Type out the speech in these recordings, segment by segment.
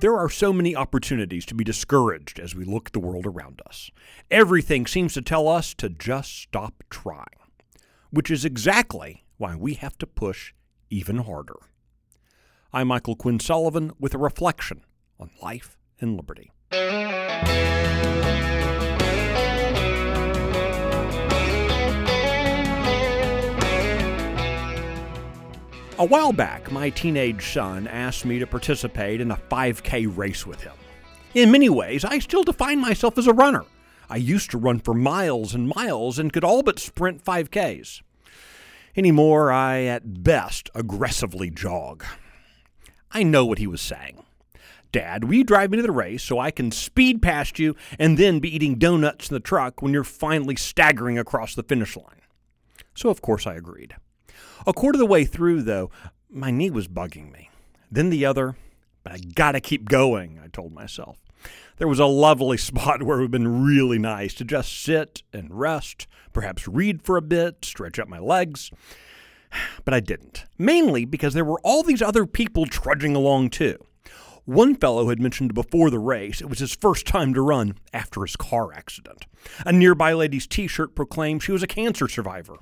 There are so many opportunities to be discouraged as we look at the world around us. Everything seems to tell us to just stop trying, which is exactly why we have to push even harder. I'm Michael Quinn Sullivan with a reflection on life and liberty. A while back, my teenage son asked me to participate in a 5K race with him. In many ways, I still define myself as a runner. I used to run for miles and miles and could all but sprint 5Ks. Anymore, I at best aggressively jog. I know what he was saying. Dad, will you drive me to the race so I can speed past you and then be eating donuts in the truck when you're finally staggering across the finish line? So of course I agreed. A quarter of the way through, though, my knee was bugging me. Then the other, but I gotta keep going, I told myself. There was a lovely spot where it would have been really nice to just sit and rest, perhaps read for a bit, stretch out my legs. But I didn't, mainly because there were all these other people trudging along too. One fellow had mentioned before the race it was his first time to run after his car accident. A nearby lady's t-shirt proclaimed she was a cancer survivor.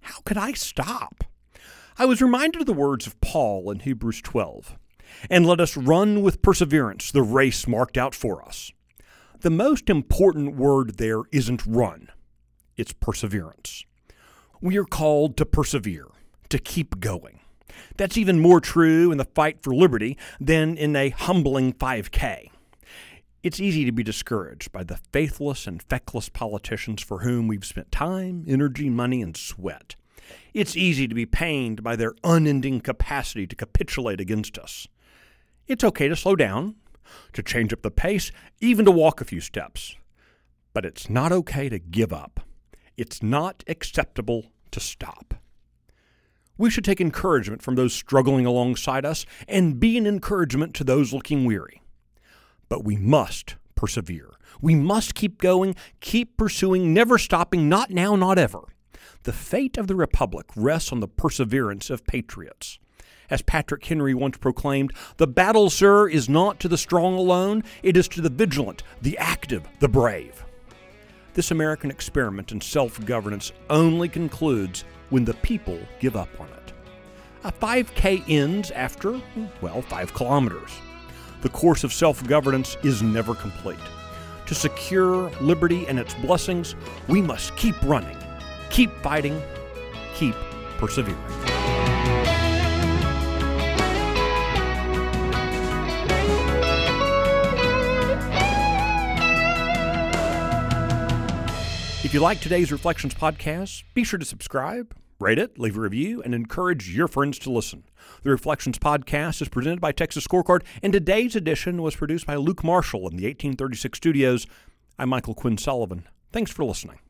How could I stop? I was reminded of the words of Paul in Hebrews 12, and let us run with perseverance the race marked out for us. The most important word there isn't run, it's perseverance. We are called to persevere, to keep going. That's even more true in the fight for liberty than in a humbling 5K. It's easy to be discouraged by the faithless and feckless politicians for whom we've spent time, energy, money, and sweat. It's easy to be pained by their unending capacity to capitulate against us. It's okay to slow down, to change up the pace, even to walk a few steps. But it's not okay to give up. It's not acceptable to stop. We should take encouragement from those struggling alongside us and be an encouragement to those looking weary. But we must persevere. We must keep going, keep pursuing, never stopping, not now, not ever. The fate of the Republic rests on the perseverance of patriots. As Patrick Henry once proclaimed, "The battle, sir, is not to the strong alone. It is to the vigilant, the active, the brave." This American experiment in self-governance only concludes when the people give up on it. A 5K ends after, 5 kilometers. The course of self-governance is never complete. To secure liberty and its blessings, we must keep running, keep fighting, keep persevering. If you like today's Reflections podcast, be sure to subscribe, rate it, leave a review, and encourage your friends to listen. The Reflections Podcast is presented by Texas Scorecard, and today's edition was produced by Luke Marshall in the 1836 Studios. I'm Michael Quinn Sullivan. Thanks for listening.